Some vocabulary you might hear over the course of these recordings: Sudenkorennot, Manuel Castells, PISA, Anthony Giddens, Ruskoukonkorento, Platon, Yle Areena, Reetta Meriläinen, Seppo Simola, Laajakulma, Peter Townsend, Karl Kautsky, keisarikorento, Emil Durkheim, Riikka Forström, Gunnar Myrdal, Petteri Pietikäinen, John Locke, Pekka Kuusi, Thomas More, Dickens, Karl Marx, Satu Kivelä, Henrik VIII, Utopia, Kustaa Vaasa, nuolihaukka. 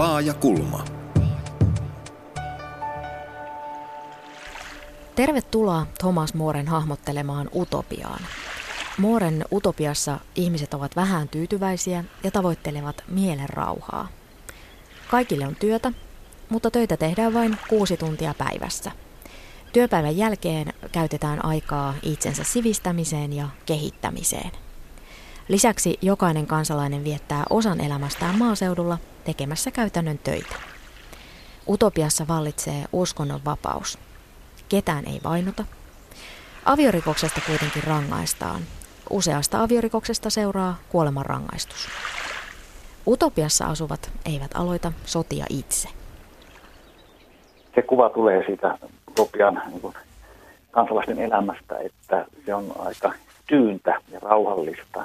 Laajakulma. Tervetuloa Thomas Moren hahmottelemaan utopiaan. Moren utopiassa ihmiset ovat vähän tyytyväisiä ja tavoittelevat mielenrauhaa. Kaikille on työtä, mutta töitä tehdään vain 6 tuntia päivässä. Työpäivän jälkeen käytetään aikaa itsensä sivistämiseen ja kehittämiseen. Lisäksi jokainen kansalainen viettää osan elämästään maaseudulla tekemässä käytännön töitä. Utopiassa vallitsee uskonnonvapaus. Ketään ei vainota. Aviorikoksesta kuitenkin rangaistaan. Useasta aviorikoksesta seuraa kuolemanrangaistus. Utopiassa asuvat eivät aloita sotia itse. Se kuva tulee siitä utopian niin kansalaisten elämästä, että se on aika tyyntä ja rauhallista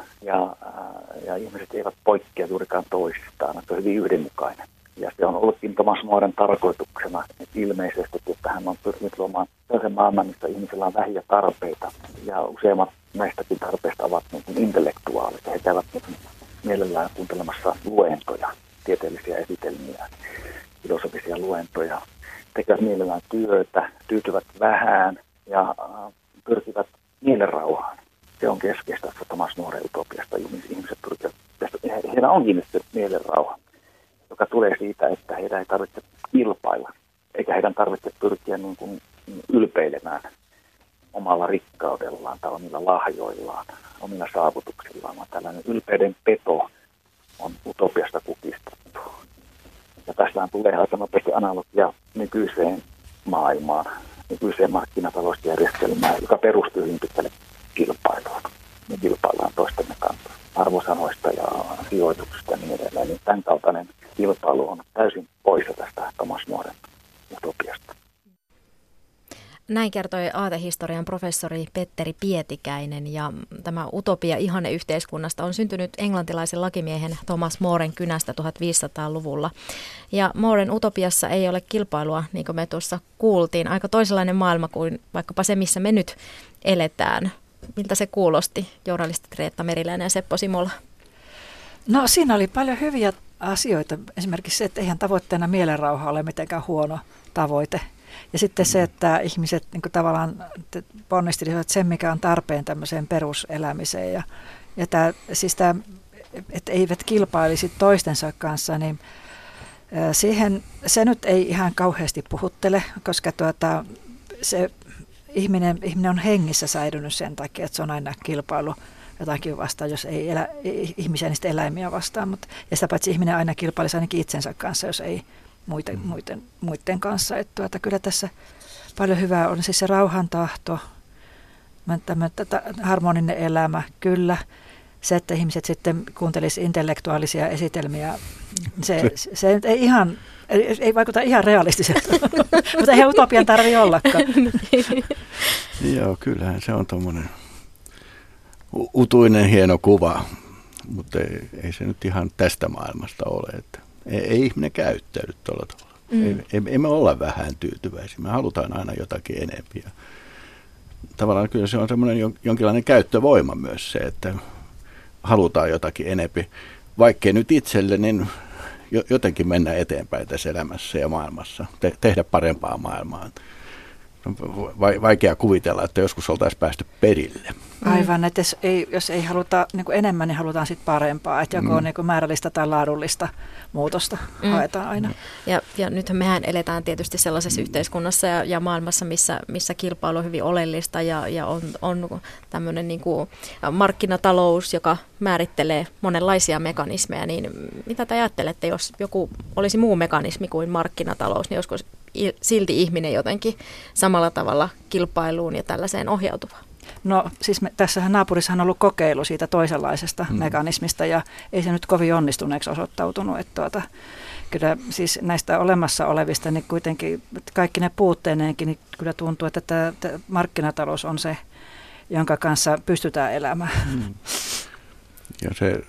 ja ihmiset eivät poikkea juurikaan toisistaan, että on hyvin yhdenmukainen. Ja se on ollutkin Thomas Moren tarkoituksena ilmeisesti, että hän on pyrkinyt luomaan sellaisen maailman, missä ihmisillä on vähiä tarpeita. Ja useimmat näistäkin tarpeista ovat niin intellektuaalit. He käyvät mielellään kuuntelemassa luentoja, tieteellisiä esitelmiä, filosofisia luentoja. Tekevät mielellään työtä, tyytyvät vähän ja pyrkivät mielenrauhaan. Se on keskeistä Thomas Moren utopiasta. Ihmiset pyrkivät, heillä on ihmiset mielenrauha, joka tulee siitä, että heidän ei tarvitse kilpailla, eikä heidän tarvitse pyrkiä niin kuin ylpeilemään omalla rikkaudellaan tai omilla lahjoillaan, omilla saavutuksillaan. Tällainen ylpeyden peto on utopiasta kukistettu. Ja tässähän tulee aika nopeasti analogia nykyiseen maailmaan, nykyiseen markkinatalousjärjestelmään, joka perustuu hyvin pitkälle kilpailuun. Me kilpaillaan toistemme kanssa arvosanoista ja sijoituksista ja niin edelleen. Niin tämän kaltainen kilpailu on täysin poissa tästä Thomas Moren utopiasta. Näin kertoi aatehistorian professori Petteri Pietikäinen, ja tämä utopia ihanne yhteiskunnasta on syntynyt englantilaisen lakimiehen Thomas Moren kynästä 1500-luvulla. Ja Moren utopiassa ei ole kilpailua, niin kuin me tuossa kuultiin, aika toisenlainen maailma kuin vaikkapa se, missä me nyt eletään. Miltä se kuulosti, journalistit Reetta Meriläinen ja Seppo Simola? No siinä oli paljon hyviä asioita. Esimerkiksi se, että eihän tavoitteena mielenrauha ole mitenkään huono tavoite. Ja sitten se, että ihmiset niin kuin tavallaan ponnistelivat sen, mikä on tarpeen tämmöiseen peruselämiseen. Ja tämä, siis tämä, että eivät kilpailisi toistensa kanssa, niin siihen se nyt ei ihan kauheasti puhuttele, koska se... Ihminen on hengissä säilynyt sen takia, että se on aina kilpailu jotakin vastaan, jos ei elä ihmisiä niistä eläimiä vastaan. Ja sitä paitsi ihminen aina kilpailisi ainakin itsensä kanssa, jos ei muiden kanssa. Että kyllä tässä paljon hyvää on siis se rauhantahto, harmoninen elämä, kyllä. Se, että ihmiset sitten kuuntelisi intellektuaalisia esitelmiä, se ei ihan... Ei vaikuta ihan realistiselta, mutta eihän utopian tarvitse ollakaan. Joo, kyllähän se on tuommoinen utuinen hieno kuva, mutta ei se nyt ihan tästä maailmasta ole. Että ei ihminen käyttäydy tuolla tavalla. Ei me olla vähän tyytyväisiä, me halutaan aina jotakin enemmän. Tavallaan kyllä se on semmoinen jonkinlainen käyttövoima myös se, että halutaan jotakin enemmän, vaikkei nyt itselle, niin... Jotenkin mennä eteenpäin tässä elämässä ja maailmassa, tehdä parempaa maailmaa. Vaikea kuvitella, että joskus oltaisiin päästy perille. Aivan, että jos ei haluta niin kuin enemmän, niin halutaan sitten parempaa. Että joko on niin kuin määrällistä tai laadullista muutosta haetaan aina. Ja nyt mehän eletään tietysti sellaisessa yhteiskunnassa ja maailmassa, missä kilpailu on hyvin oleellista ja on tämmöinen niin kuin markkinatalous, joka määrittelee monenlaisia mekanismeja. Niin mitä te ajattelette, jos joku olisi muu mekanismi kuin markkinatalous, niin joskus... silti ihminen jotenkin samalla tavalla kilpailuun ja tällaiseen ohjautuva? No siis tässähän naapurissa on ollut kokeilu siitä toisenlaisesta mekanismista ja ei se nyt kovin onnistuneeksi osoittautunut. Että kyllä siis näistä olemassa olevista niin kuitenkin kaikki ne puutteineenkin niin kyllä tuntuu, että tämä markkinatalous on se, jonka kanssa pystytään elämään. Ja se...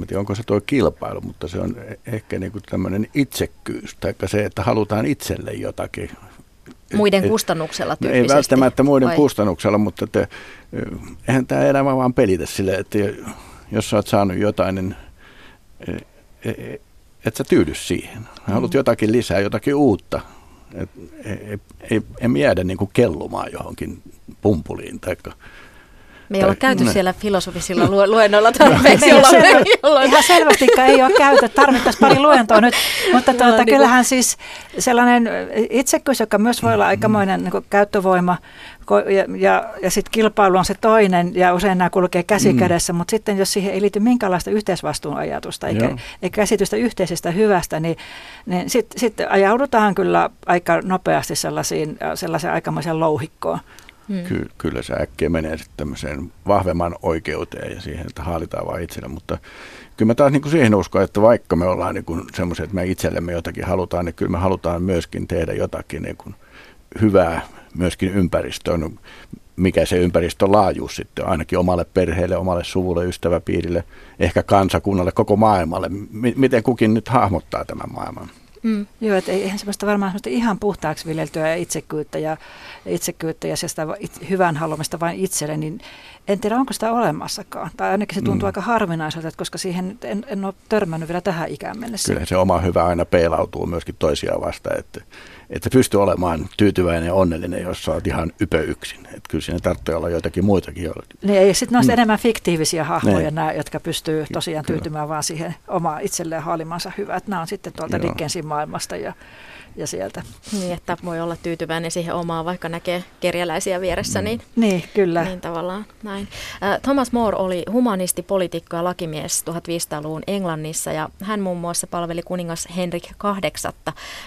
En tiedä, onko se tuo kilpailu, mutta se on ehkä niin kuin tämmöinen itsekkyys, tai se, että halutaan itselle jotakin. Muiden kustannuksella tyyppisesti. Ei välttämättä muiden kustannuksella, mutta eihän tämä elämä vaan pelitä silleen, että jos sä oot saanut jotain, niin et sä tyydy siihen. Haluat jotakin lisää, jotakin uutta. Emme jäädä niin kuin kellumaan johonkin pumpuliin. Me ei ole käyty siellä filosofisilla luennoilla tarpeeksi, jolloin... Ihan selvästikään ei ole käyty, tarvittaisiin pari luentoa nyt, mutta kyllähän siis sellainen itsekkyys, joka myös voi olla aikamoinen niin kuin käyttövoima, ja sitten kilpailu on se toinen, ja usein nämä kulkee käsi kädessä, mutta sitten jos siihen ei liity minkäänlaista yhteisvastuun ajatusta, eikä käsitystä yhteisestä hyvästä, niin sitten ajaudutaan kyllä aika nopeasti sellaiseen aikamoisen louhikkoon. Kyllä se äkkiä menee sitten tämmöiseen vahvemman oikeuteen ja siihen, että haalitaan vaan itselle, mutta kyllä mä taas niin kuin siihen uskon, että vaikka me ollaan niin kuin semmoisia, että me itsellemme jotakin halutaan, niin kyllä me halutaan myöskin tehdä jotakin niin kuin hyvää myöskin ympäristöön, mikä se ympäristön laajuus sitten ainakin omalle perheelle, omalle suvulle, ystäväpiirille, ehkä kansakunnalle, koko maailmalle, miten kukin nyt hahmottaa tämän maailman. Joo, että eihän semmoista varmaan semmoista ihan puhtaaksi viljeltyä itsekkyyttä ja sitä hyvän haluamista vain itselle, niin en tiedä onko sitä olemassakaan. Tai ainakin se tuntuu aika harvinaiselta, koska siihen en ole törmännyt vielä tähän ikään mennessä. Kyllä se oma hyvä aina peilautuu myöskin toisiaan vastaan, että pystyy olemaan tyytyväinen ja onnellinen, jos sä oot ihan ypö yksin. Että kyllä siinä tarvitsee olla joitakin muitakin. Ja sitten on enemmän fiktiivisiä hahmoja, nämä, jotka pystyy tosiaan tyytymään vaan siihen omaan itselleen haalimansa hyvät. Nämä on sitten tuolta Dickensin maailmasta ja sieltä. Niin, että voi olla tyytyväinen siihen omaan, vaikka näkee kerjäläisiä vieressä. Niin, kyllä. Niin tavallaan näin. Thomas More oli humanisti, poliitikko ja lakimies 1500-luvun Englannissa, ja hän muun muassa palveli kuningas Henrik VIII.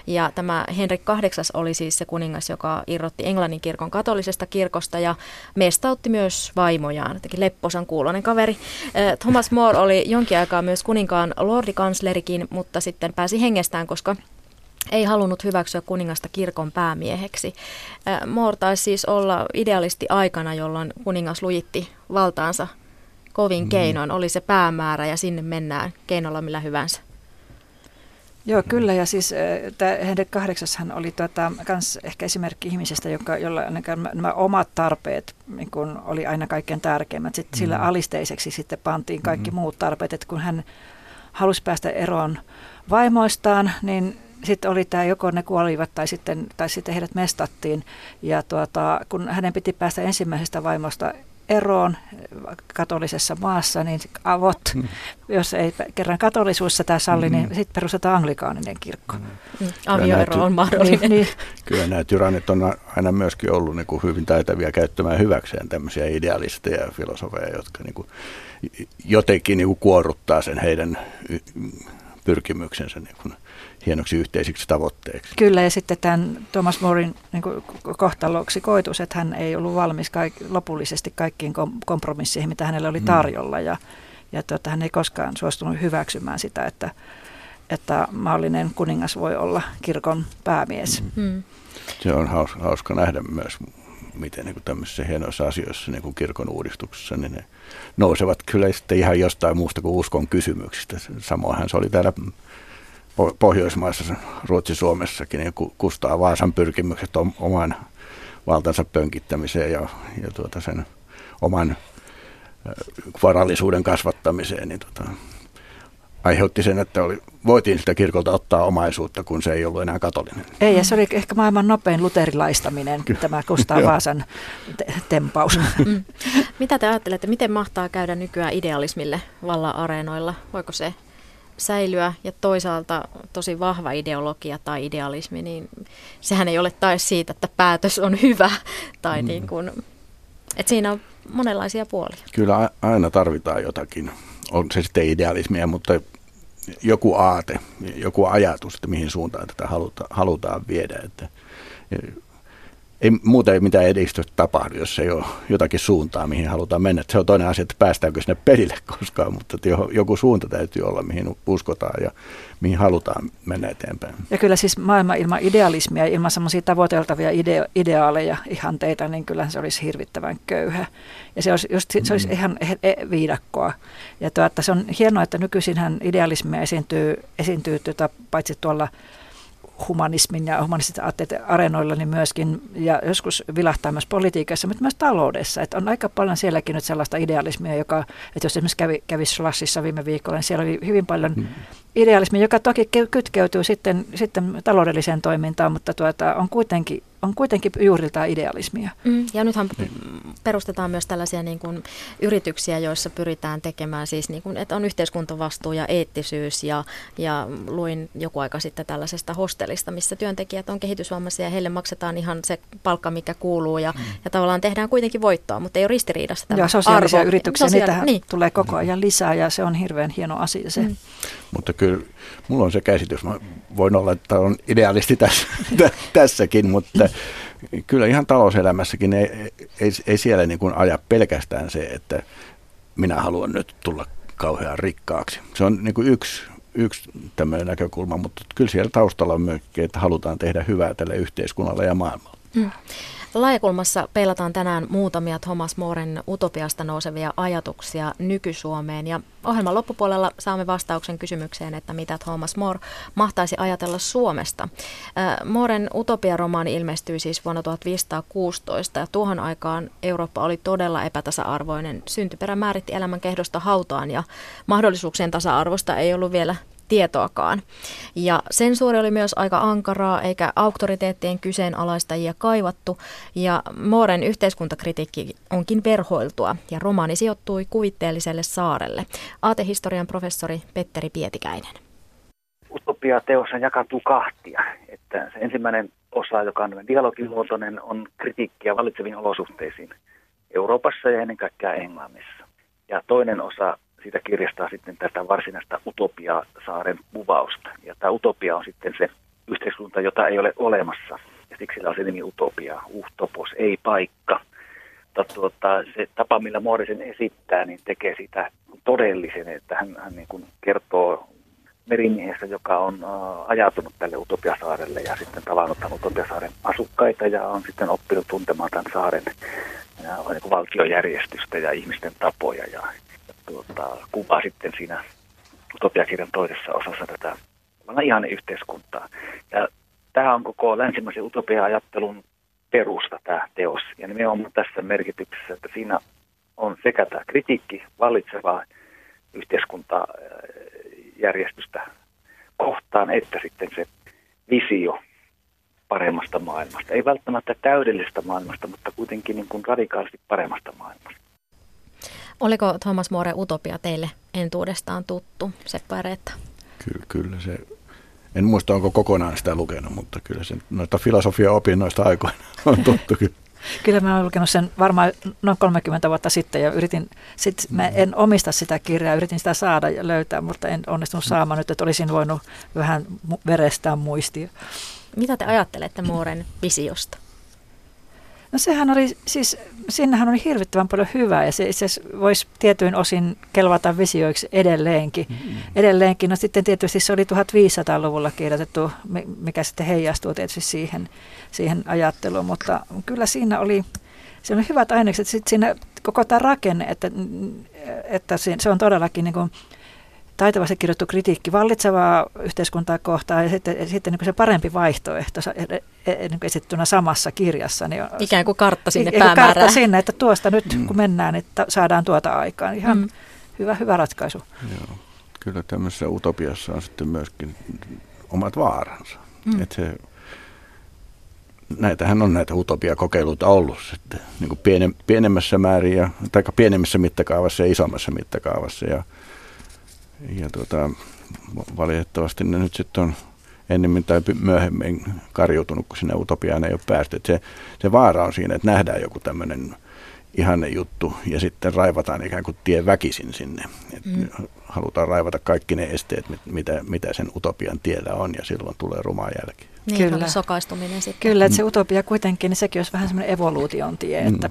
Ja tämä Henrik VIII oli siis se kuningas, joka irrotti Englannin kirkon katolisesta kirkosta ja mestautti myös vaimojaan, jotenkin lepposan kuuloinen kaveri. Thomas More oli jonkin aikaa myös kuninkaan lordikanslerikin, mutta sitten pääsi hengestään, koska ei halunnut hyväksyä kuningasta kirkon päämieheksi. More taisi siis olla idealisti aikana, jolloin kuningas lujitti valtaansa kovin keinoin. Oli se päämäärä ja sinne mennään keinolla millä hyvänsä. Joo, kyllä. Ja siis Henrik VIII oli kans ehkä esimerkki ihmisestä, jolla nämä omat tarpeet niin kun oli aina kaikkein tärkeimmät. Sillä alisteiseksi sitten pantiin kaikki muut tarpeet. Et kun hän halusi päästä eroon vaimoistaan, niin sitten oli tämä, joko ne kuolivat tai sitten heidät mestattiin. Ja kun hänen piti päästä ensimmäisestä vaimosta eroon katolisessa maassa, niin avot, jos ei kerran katolisuussa tämä salli, niin sitten perustetaan anglikaaninen kirkko. Avioero on mahdollinen. Niin. Kyllä nämä tyrannit on aina myöskin ollut niin kuin hyvin taitavia käyttämään hyväkseen tämmöisiä idealisteja ja filosofeja, jotka niin kuin jotenkin niin kuin kuorruttaa sen heidän pyrkimyksensä niin kuin hienoksi yhteisiksi tavoitteiksi. Kyllä, ja sitten tämän Thomas Moren niin kuin kohtaloksi koitus, että hän ei ollut valmis lopullisesti kaikkiin kompromisseihin, mitä hänellä oli tarjolla, ja hän ei koskaan suostunut hyväksymään sitä, että maallinen kuningas voi olla kirkon päämies. Se on hauska nähdä myös, miten niin kuin tämmöisissä hienoissa asioissa, niin kuin kirkon uudistuksessa, niin ne nousevat kyllä sitten ihan jostain muusta kuin uskon kysymyksistä. Samoinhan se oli täällä Pohjoismaissa, Ruotsi-Suomessakin, niin Kustaa Vaasan pyrkimykset oman valtansa pönkittämiseen ja sen oman varallisuuden kasvattamiseen, niin aiheutti sen, että voitiin sitä kirkolta ottaa omaisuutta, kun se ei ollut enää katolinen. Ei, ja se oli ehkä maailman nopein luterilaistaminen, tämä Kustaa Vaasan tempaus. Mitä te ajattelette, miten mahtaa käydä nykyään idealismille vallan areenoilla? Voiko se säilyä, ja toisaalta tosi vahva ideologia tai idealismi, niin sehän ei ole tae siitä, että päätös on hyvä, tai niin kuin, että siinä on monenlaisia puolia. Kyllä aina tarvitaan jotakin, on se sitten idealismia, mutta joku aate, joku ajatus, että mihin suuntaan tätä halutaan viedä, että ei mitään edistystä tapahdu, jos ei ole jotakin suuntaa, mihin halutaan mennä. Se on toinen asia, että päästäänkö sinne pelille koskaan, mutta joku suunta täytyy olla, mihin uskotaan ja mihin halutaan mennä eteenpäin. Ja kyllä siis maailma ilman idealismia, ilman semmoisia tavoiteltavia ideaaleja, ihanteita, niin kyllähän se olisi hirvittävän köyhä. Ja se olisi ihan viidakkoa. Ja se on hienoa, että nykyisinhän idealismia esiintyy paitsi tuolla humanismin ja humanistit aatteet areenoilla niin myöskin, ja joskus vilahtaa myös politiikassa, mutta myös taloudessa. Että on aika paljon sielläkin nyt sellaista idealismia, joka, että jos esimerkiksi kävi Slashissa viime viikolla, niin siellä oli hyvin paljon idealismia, joka toki kytkeytyy sitten taloudelliseen toimintaan, mutta on kuitenkin juuriltaan idealismia. Ja nythän perustetaan myös tällaisia niin kuin yrityksiä, joissa pyritään tekemään siis niin kuin, että on yhteiskuntavastuu ja eettisyys ja luin joku aika sitten tällaisesta hostelista, missä työntekijät on kehitysvammaisia ja heille maksetaan ihan se palkka, mikä kuuluu ja tavallaan tehdään kuitenkin voittoa, mutta ei ole ristiriidassa tämä arvo. Ja sosiaalisia yrityksiä, niitä tulee koko ajan lisää ja se on hirveän hieno asia se. Mutta kyllä mulla on se käsitys, mä voin olla, että on idealisti tässäkin, mutta kyllä ihan talouselämässäkin ei siellä niin kuin aja pelkästään se, että minä haluan nyt tulla kauhean rikkaaksi. Se on niin kuin yksi tämmöinen näkökulma, mutta kyllä siellä taustalla on myöskin, että halutaan tehdä hyvää tälle yhteiskunnalle ja maailmalle. Laajakulmassa peilataan tänään muutamia Thomas Moren utopiasta nousevia ajatuksia nyky-Suomeen ja ohjelman loppupuolella saamme vastauksen kysymykseen, että mitä Thomas More mahtaisi ajatella Suomesta. Moren utopia-romaani ilmestyi siis vuonna 1516 ja tuohon aikaan Eurooppa oli todella epätasa-arvoinen. Syntyperä määritti elämän kehdosta hautaan ja mahdollisuuksien tasa-arvosta ei ollut vielä tietoakaan. Ja sensuuri oli myös aika ankaraa, eikä auktoriteettien kyseenalaistajia kaivattu, ja Moren yhteiskuntakritiikki onkin verhoiltua, ja romaani sijoittui kuvitteelliselle saarelle. Aatehistorian professori Petteri Pietikäinen. Utopia-teossa jakaantuu kahtia. Että se ensimmäinen osa, joka on dialogiluontoinen, on kritiikkiä vallitseviin olosuhteisiin Euroopassa ja ennen kaikkea Englannissa. Ja toinen osa siitä kirjastaa sitten tätä varsinaista utopia-saaren kuvausta. Ja tämä utopia on sitten se yhteiskunta, jota ei ole olemassa. Ja siksi sillä on se nimi utopia. Uhtopos, ei paikka. Se tapa, millä More sen esittää, niin tekee sitä todellisen, että hän niin kuin kertoo merimiehestä, joka on ajatunut tälle utopiasaarelle ja sitten tavannut tämän utopiasaaren asukkaita ja on sitten oppinut tuntemaan tämän saaren niin valtiojärjestystä ja ihmisten tapoja ja kuvaa sitten siinä utopiakirjan toisessa osassa tätä ihana yhteiskuntaa. Ja tämä on koko länsimaisen utopia-ajattelun perusta tämä teos. Ja nimenomaan tässä merkityksessä, että siinä on sekä tämä kritiikki vallitsevaa yhteiskuntajärjestystä kohtaan, että sitten se visio paremmasta maailmasta. Ei välttämättä täydellisestä maailmasta, mutta kuitenkin niin kuin radikaalisti paremmasta maailmasta. Oliko Thomas More utopia teille entuudestaan tuttu, Seppo ja Reetta? Kyllä se, en muista onko kokonaan sitä lukenut, mutta kyllä se noista filosofia-opinnoista aikoina on tuttu kyllä. Kyllä mä olen lukenut sen varmaan noin 30 vuotta sitten ja mä en omista sitä kirjaa, yritin sitä saada ja löytää, mutta en onnistunut saamaan nyt, että olisin voinut vähän verestää muistia. Mitä te ajattelette Moren visiosta? No sehän oli, siis sinnehän oli hirvittävän paljon hyvää ja se itse asiassa voisi tietyin osin kelvata visioiksi edelleenkin. No sitten tietysti se oli 1500-luvulla kirjoitettu, mikä sitten heijastuu tietysti siihen ajatteluun, mutta kyllä siinä oli hyvät ainekset. Sitten siinä koko tämä rakenne, että se on todellakin niin kuin taitavasti kirjoittu kritiikki vallitsevaa yhteiskuntaa kohtaan ja sitten niin kuin se parempi vaihtoehto esitettynä samassa kirjassa. Niin on, ikään kuin kartta sinne päämäärään. Kartta sinne, että tuosta nyt kun mennään, että saadaan tuota aikaan. Ihan hyvä ratkaisu. Joo. Kyllä tämmöisessä utopiassa on sitten myöskin omat vaaransa. Näitähän on näitä utopiakokeiluita ollut sitten niin kuin pienemmässä määrin, tai pienemmässä mittakaavassa ja isommassa mittakaavassa ja valitettavasti ne nyt sitten on ennemmin tai myöhemmin karjuutunut, kun sinne utopiaan ei ole päästy. Et se vaara on siinä, että nähdään joku tämmöinen ihanne juttu ja sitten raivataan ikään kuin tie väkisin sinne. Halutaan raivata kaikki ne esteet, mitä sen utopian tiellä on ja silloin tulee rumaa jälki. Niin, kyllä. Sokaistuminen sitten. Kyllä, että se utopia kuitenkin, niin sekin olisi vähän semmoinen evoluution tie, että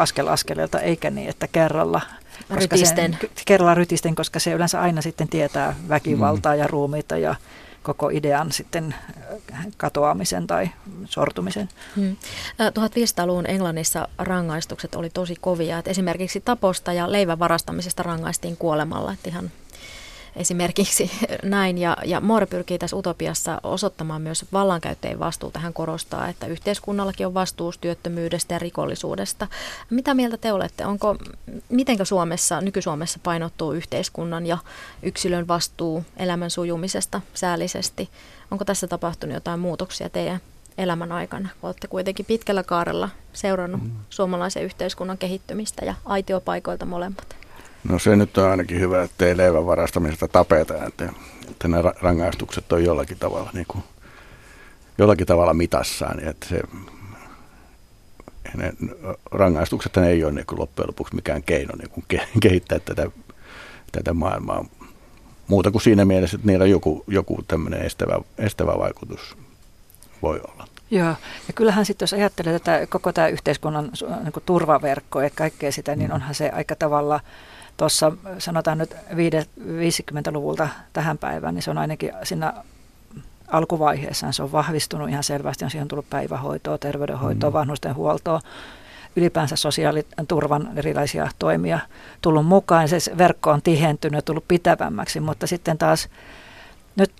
askel askeleelta eikä niin, että kerralla. Kerralla rytisten, koska se yleensä aina sitten tietää väkivaltaa ja ruumiita ja koko idean sitten katoamisen tai sortumisen. 1500-luvun Englannissa rangaistukset oli tosi kovia. Esimerkiksi taposta ja leivän varastamisesta rangaistiin kuolemalla. Ihan esimerkiksi näin. Ja More pyrkii tässä Utopiassa osoittamaan myös vallankäyttäjien vastuuta. Hän korostaa, että yhteiskunnallakin on vastuus työttömyydestä ja rikollisuudesta. Mitä mieltä te olette? Mitenkä Suomessa, nyky-Suomessa painottuu yhteiskunnan ja yksilön vastuu elämän sujumisesta säällisesti? Onko tässä tapahtunut jotain muutoksia teidän elämän aikana, kun olette kuitenkin pitkällä kaarella seurannut suomalaisen yhteiskunnan kehittymistä ja aitiopaikoilta molemmat? No se nyt on ainakin hyvä, että ei leivän varastamisesta tapeta, että nämä rangaistukset on jollakin tavalla, niin kuin, jollakin tavalla mitassaan. Niin että ne rangaistukset ei ole niin kuin loppujen lopuksi mikään keino niin kuin kehittää tätä maailmaa muuta kuin siinä mielessä, että niillä on joku tämmöinen estävä vaikutus voi olla. Joo, ja kyllähän sitten jos ajattelee tätä koko tämä yhteiskunnan niin kuin turvaverkko ja kaikkea sitä, niin onhan se aika tavalla tuossa sanotaan nyt 50-luvulta tähän päivään, niin se on ainakin siinä alkuvaiheessaan se on vahvistunut ihan selvästi, on siihen tullut päivähoitoa, terveydenhoitoa, vanhustenhuoltoa, ylipäänsä sosiaaliturvan erilaisia toimia tullut mukaan, se verkko on tihentynyt ja tullut pitävämmäksi, mutta sitten taas nyt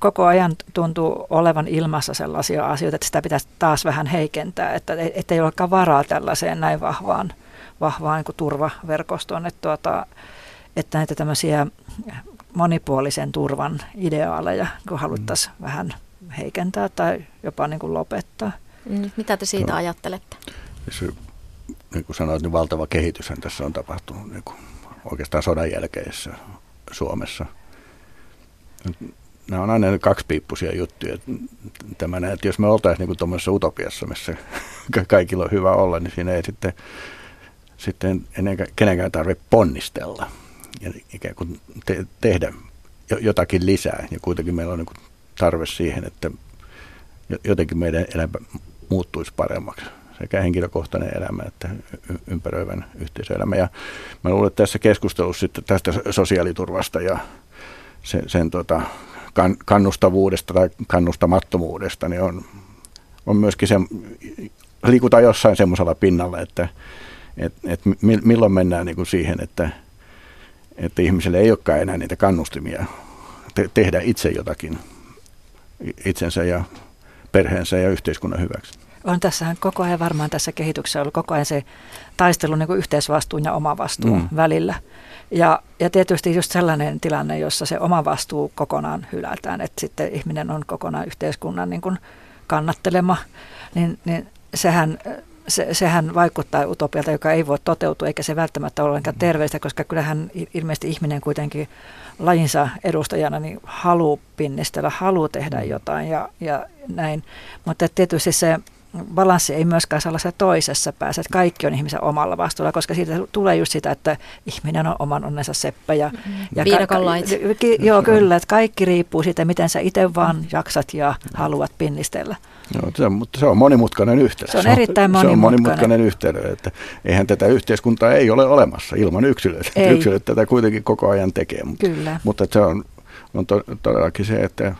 koko ajan tuntuu olevan ilmassa sellaisia asioita, että sitä pitäisi taas vähän heikentää, että ei olekaan varaa tällaiseen näin vahvaan niin kuin turvaverkostoon, että näitä tämmöisiä monipuolisen turvan ideaaleja kun haluttaisiin vähän heikentää tai jopa niin kuin lopettaa. Mitä te siitä ajattelette? Se, niin kuin sanoit, niin valtava kehityshän tässä on tapahtunut niin kuin oikeastaan sodan jälkeisessä Suomessa. Nämä on aina kaksipiippuisia juttuja. Että jos me oltaisiin niin tuommoisessa utopiassa, missä kaikilla on hyvä olla, niin siinä ei sitten ennen kenenkään tarvitse ponnistella ja ikään kuin tehdä jotakin lisää. Ja kuitenkin meillä on niin kuin tarve siihen, että jotenkin meidän elämä muuttuisi paremmaksi. Sekä henkilökohtainen elämä että ympäröivän yhteisöelämä. Ja mä luulen, että tässä keskustelussa sitten tästä sosiaaliturvasta ja sen kannustavuudesta tai kannustamattomuudesta, niin on myöskin se, liikutaan jossain semmoisella pinnalla, että milloin mennään niin kuin siihen, että ihmiselle ei olekaan enää niitä kannustimia tehdä itse jotakin itsensä ja perheensä ja yhteiskunnan hyväksi. On tässähän koko ajan varmaan tässä kehityksessä ollut koko ajan se taistelu niin kuin yhteisvastuun ja oman vastuun välillä. Ja tietysti just sellainen tilanne, jossa se oma vastuu kokonaan hylätään, että sitten ihminen on kokonaan yhteiskunnan niin kuin kannattelema, niin sehän vaikuttaa utopialta, joka ei voi toteutua, eikä se välttämättä ole ollenkaan terveistä, koska kyllähän ilmeisesti ihminen kuitenkin lajinsa edustajana niin haluaa pinnistellä, haluaa tehdä jotain ja näin, mutta tietysti se balanssi ei myöskään sellaisessa toisessa päässä, että kaikki on ihmisen omalla vastuulla, koska siitä tulee just sitä, että ihminen on oman onnensa seppä. Ja viidakon lait. Joo, kyllä, että kaikki riippuu siitä, miten sä itse vaan jaksat ja haluat pinnistellä. No, mutta se on monimutkainen yhteys. Se on erittäin monimutkainen yhteys, että eihän tätä yhteiskuntaa ei ole olemassa ilman yksilöitä. Yksilöt tätä kuitenkin koko ajan tekee, mutta se on todellakin se, että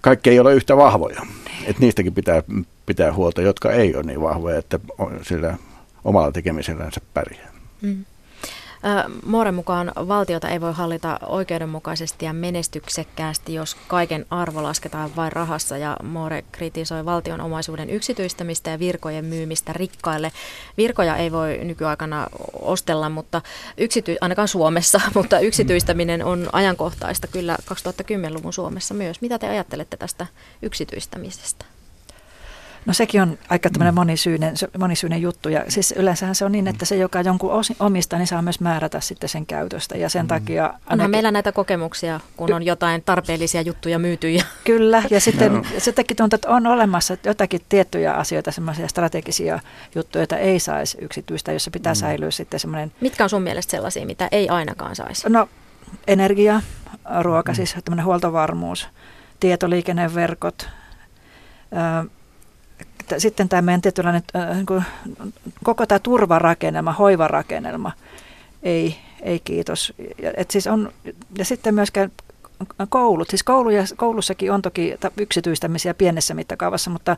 kaikki ei ole yhtä vahvoja, että niistäkin pitää huolta, jotka ei ole niin vahvoja, että sillä omalla tekemisellänsä pärjää. Moren mukaan valtiota ei voi hallita oikeudenmukaisesti ja menestyksekkäästi, jos kaiken arvo lasketaan vain rahassa. Ja More kritisoi valtion omaisuuden yksityistämistä ja virkojen myymistä rikkaille. Virkoja ei voi nykyaikana ostella, mutta ainakaan Suomessa, mutta yksityistäminen on ajankohtaista kyllä 2010-luvun Suomessa myös. Mitä te ajattelette tästä yksityistämisestä? No sekin on aika tämmöinen monisyinen juttu ja siis yleensähän se on niin, että se joka jonkun omistaa, niin saa myös määrätä sitten sen käytöstä ja sen takia... Onhan meillä näitä kokemuksia, kun on jotain tarpeellisia juttuja myytyjä. Kyllä ja sitten sitäkin tuntuu, että on olemassa jotakin tiettyjä asioita, semmoisia strategisia juttuja, joita ei saisi yksityistä, jossa pitää säilyä sitten semmoinen... Mitkä on sun mielestä sellaisia, mitä ei ainakaan saisi? No energia, ruoka, siis tämmöinen huoltovarmuus, tietoliikenneverkot... Sitten tämä meidän tietynlainen, koko tämä turvarakennelma, hoivarakennelma, ei kiitos. Et siis ja sitten myöskään koulut, siis koulussakin on toki yksityistämisiä pienessä mittakaavassa, mutta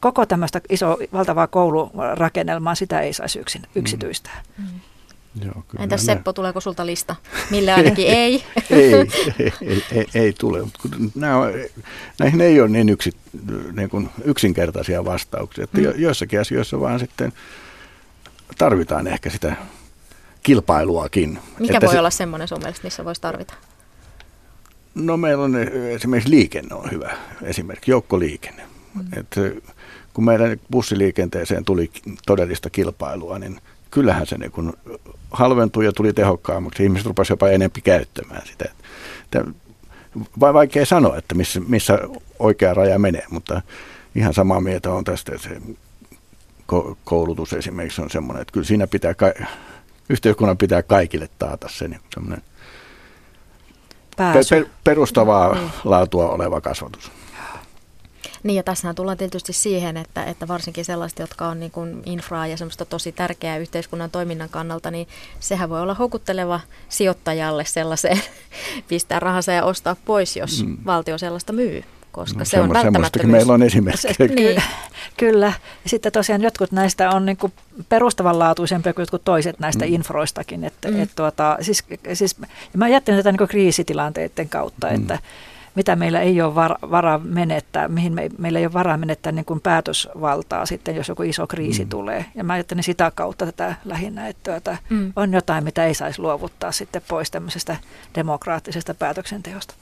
koko tämmöistä isoa valtavaa koulurakennelmaa, sitä ei saisi yksityistää. Joo, kyllä. Entäs Seppo, tuleeko sulta lista? Millä ainakin ei? ei tule. Näihin ei ole niin yksinkertaisia vastauksia. Että joissakin asioissa vaan sitten tarvitaan ehkä sitä kilpailuakin. Mikä että voi olla semmoinen sun mielestä, missä voisi tarvita? No meillä on esimerkiksi liikenne on hyvä esimerkki, joukkoliikenne. Että kun meidän bussiliikenteeseen tuli todellista kilpailua, niin kyllähän se niin kun halventui ja tuli tehokkaammaksi. Ihmiset rupesivat jopa enempi käyttämään sitä. Vaikea sanoa, että missä oikea raja menee, mutta ihan samaa mieltä on tästä. Se koulutus esimerkiksi on semmoinen, että kyllä siinä pitää, yhteiskunnan pitää kaikille taata se niin semmoinen perustavaa laatua oleva kasvatus. Niin ja tässähän tullaan tietysti siihen, että varsinkin sellaiset, jotka on niin kuin infraa ja semmoista tosi tärkeää yhteiskunnan toiminnan kannalta, niin sehän voi olla houkutteleva sijoittajalle sellaiseen, pistää rahansa ja ostaa pois, jos valtio sellaista myy, koska no, se on välttämättömyys. Meillä on esimerkki. Niin. Kyllä. Sitten tosiaan jotkut näistä on niin kuin perustavanlaatuisempia kuin jotkut toiset näistä infroistakin. Siis, mä ajattelen tätä niin kuin kriisitilanteiden kautta, että mitä meillä ei ole varaa menettää, mihin meillä ei ole varaa menettää niin kuin päätösvaltaa sitten, jos joku iso kriisi tulee. Ja mä ajattelin sitä kautta tätä lähinnä, että on jotain, mitä ei saisi luovuttaa sitten pois tämmöisestä demokraattisesta päätöksenteosta.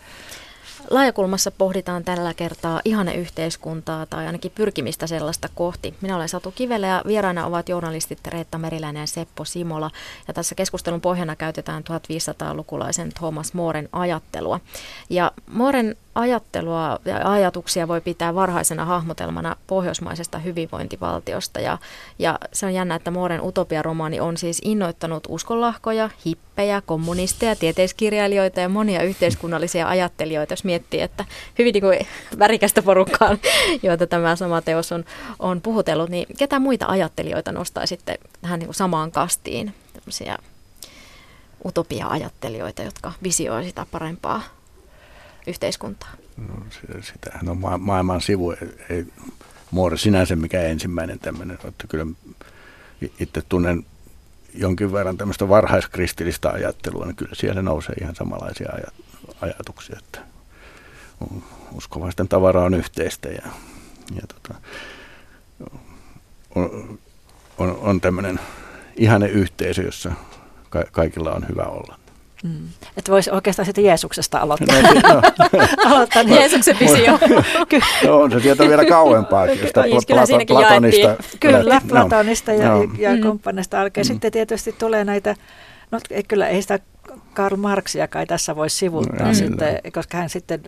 Laajakulmassa pohditaan tällä kertaa ihanneyhteiskuntaa tai ainakin pyrkimistä sellaista kohti. Minä olen Satu Kivelä ja vieraina ovat journalistit Reetta Meriläinen ja Seppo Simola. Ja tässä keskustelun pohjana käytetään 1500-lukulaisen Thomas Moren ajattelua. Ja Moren ajattelua ja ajatuksia voi pitää varhaisena hahmotelmana pohjoismaisesta hyvinvointivaltiosta. Ja se on jännä, että Moren Utopia-romaani on siis innoittanut uskonlahkoja, hippejä, kommunisteja, tieteiskirjailijoita ja monia yhteiskunnallisia ajattelijoita, jos miettii, että hyvin niin kuin värikästä porukkaa, joita tämä sama teos on puhutellut, niin ketä muita ajattelijoita nostaisitte tähän niin kuin samaan kastiin, tämmöisiä utopia-ajattelijoita, jotka visioi sitä parempaa yhteiskuntaa? No, sitähän on maailman sivu, ei More sinänsä mikään ensimmäinen tämmöinen, että kyllä itse tunnen jonkin verran tämmöistä varhaiskristillistä ajattelua, niin kyllä siellä nousee ihan samanlaisia ajatuksia, että uskovaisten tavara on yhteistä ja on tämmöinen ihane yhteisö, jossa kaikilla on hyvä olla. Että voisi oikeastaan sitten Jeesuksesta aloittaa. No. Jeesuksen visio. No, on se sieltä vielä kauempaakin, josta Platonista. Kyllä, Platonista ja kumppanista alkaa. Sitten tietysti tulee näitä, no kyllä ei sitä Karl Marxia kai tässä voisi sivuuttaa, koska hän sitten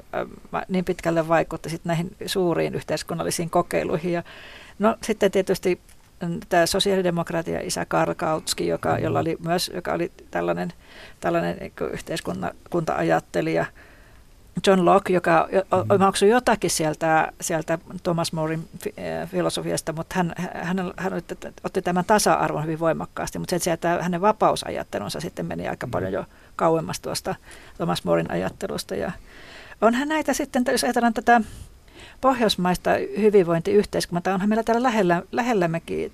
niin pitkälle vaikutti sitten näihin suuriin yhteiskunnallisiin kokeiluihin. Ja, no sitten tietysti tämä sosiaalidemokratia isä Karl Kautsky, joka oli tällainen yhteiskunta-ajattelija. John Locke, joka omaksui jotakin sieltä Thomas Moren filosofiasta, mutta hän otti tämän tasa-arvon hyvin voimakkaasti, mutta sen sijaan hänen vapausajattelunsa sitten meni aika paljon jo kauemmas tuosta Thomas Moren ajattelusta. Ja onhan näitä sitten, jos ajatellaan tätä pohjoismaista hyvinvointiyhteiskuntaa, onhan meillä täällä lähellämmekin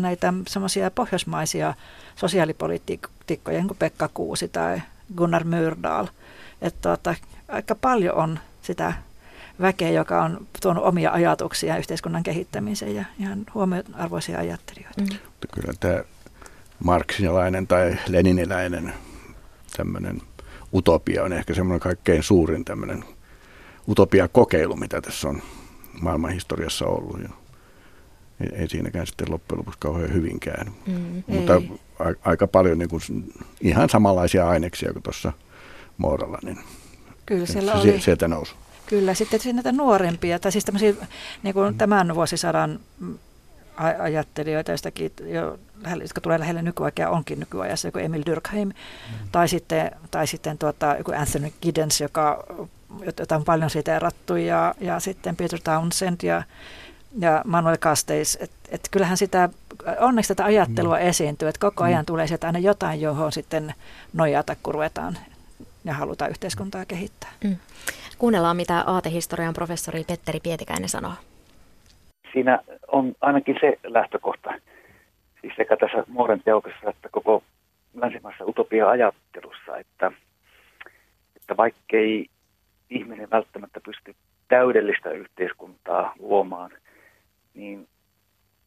näitä semmoisia pohjoismaisia sosiaalipoliitikkoja, niin kuin Pekka Kuusi tai Gunnar Myrdal. Että aika paljon on sitä väkeä, joka on tuonut omia ajatuksia yhteiskunnan kehittämiseen ja ihan huomionarvoisia ajattelijoita. Mutta kyllä tämä marksinilainen tai leniniläinen tämmöinen utopia on ehkä semmoinen kaikkein suurin tämmöinen utopiakokeilu, mitä tässä on maailman historiassa ollut. Ja ei siinäkään sitten loppujen lopuksi kauhean hyvinkään. Mutta aika paljon niin kuin ihan samanlaisia aineksia kuin tuossa Morella, niin kyllä siellä oli. Sieltä nousi. Kyllä, sitten näitä nuorempia, tai siis tämmöisiä niin kuin tämän vuosisadan ajattelijoita, jotka tulee lähelle nykyaikaa, onkin nykyajassa, joku Emil Durkheim, tai sitten joku Anthony Giddens, jota on paljon siteerattu, ja sitten Peter Townsend ja Manuel Castells, että kyllähän sitä, onneksi tätä ajattelua esiintyy, että koko ajan tulee sieltä aina jotain, johon sitten nojata, kun ruvetaan ja halutaan yhteiskuntaa kehittää. Kuunnellaan, mitä aatehistorian professori Petteri Pietikäinen sanoo. Siinä on ainakin se lähtökohta, siis sekä tässä Moren teoksessa, että koko länsimaisessa utopia-ajattelussa, että vaikkei ihminen välttämättä pysty täydellistä yhteiskuntaa luomaan, niin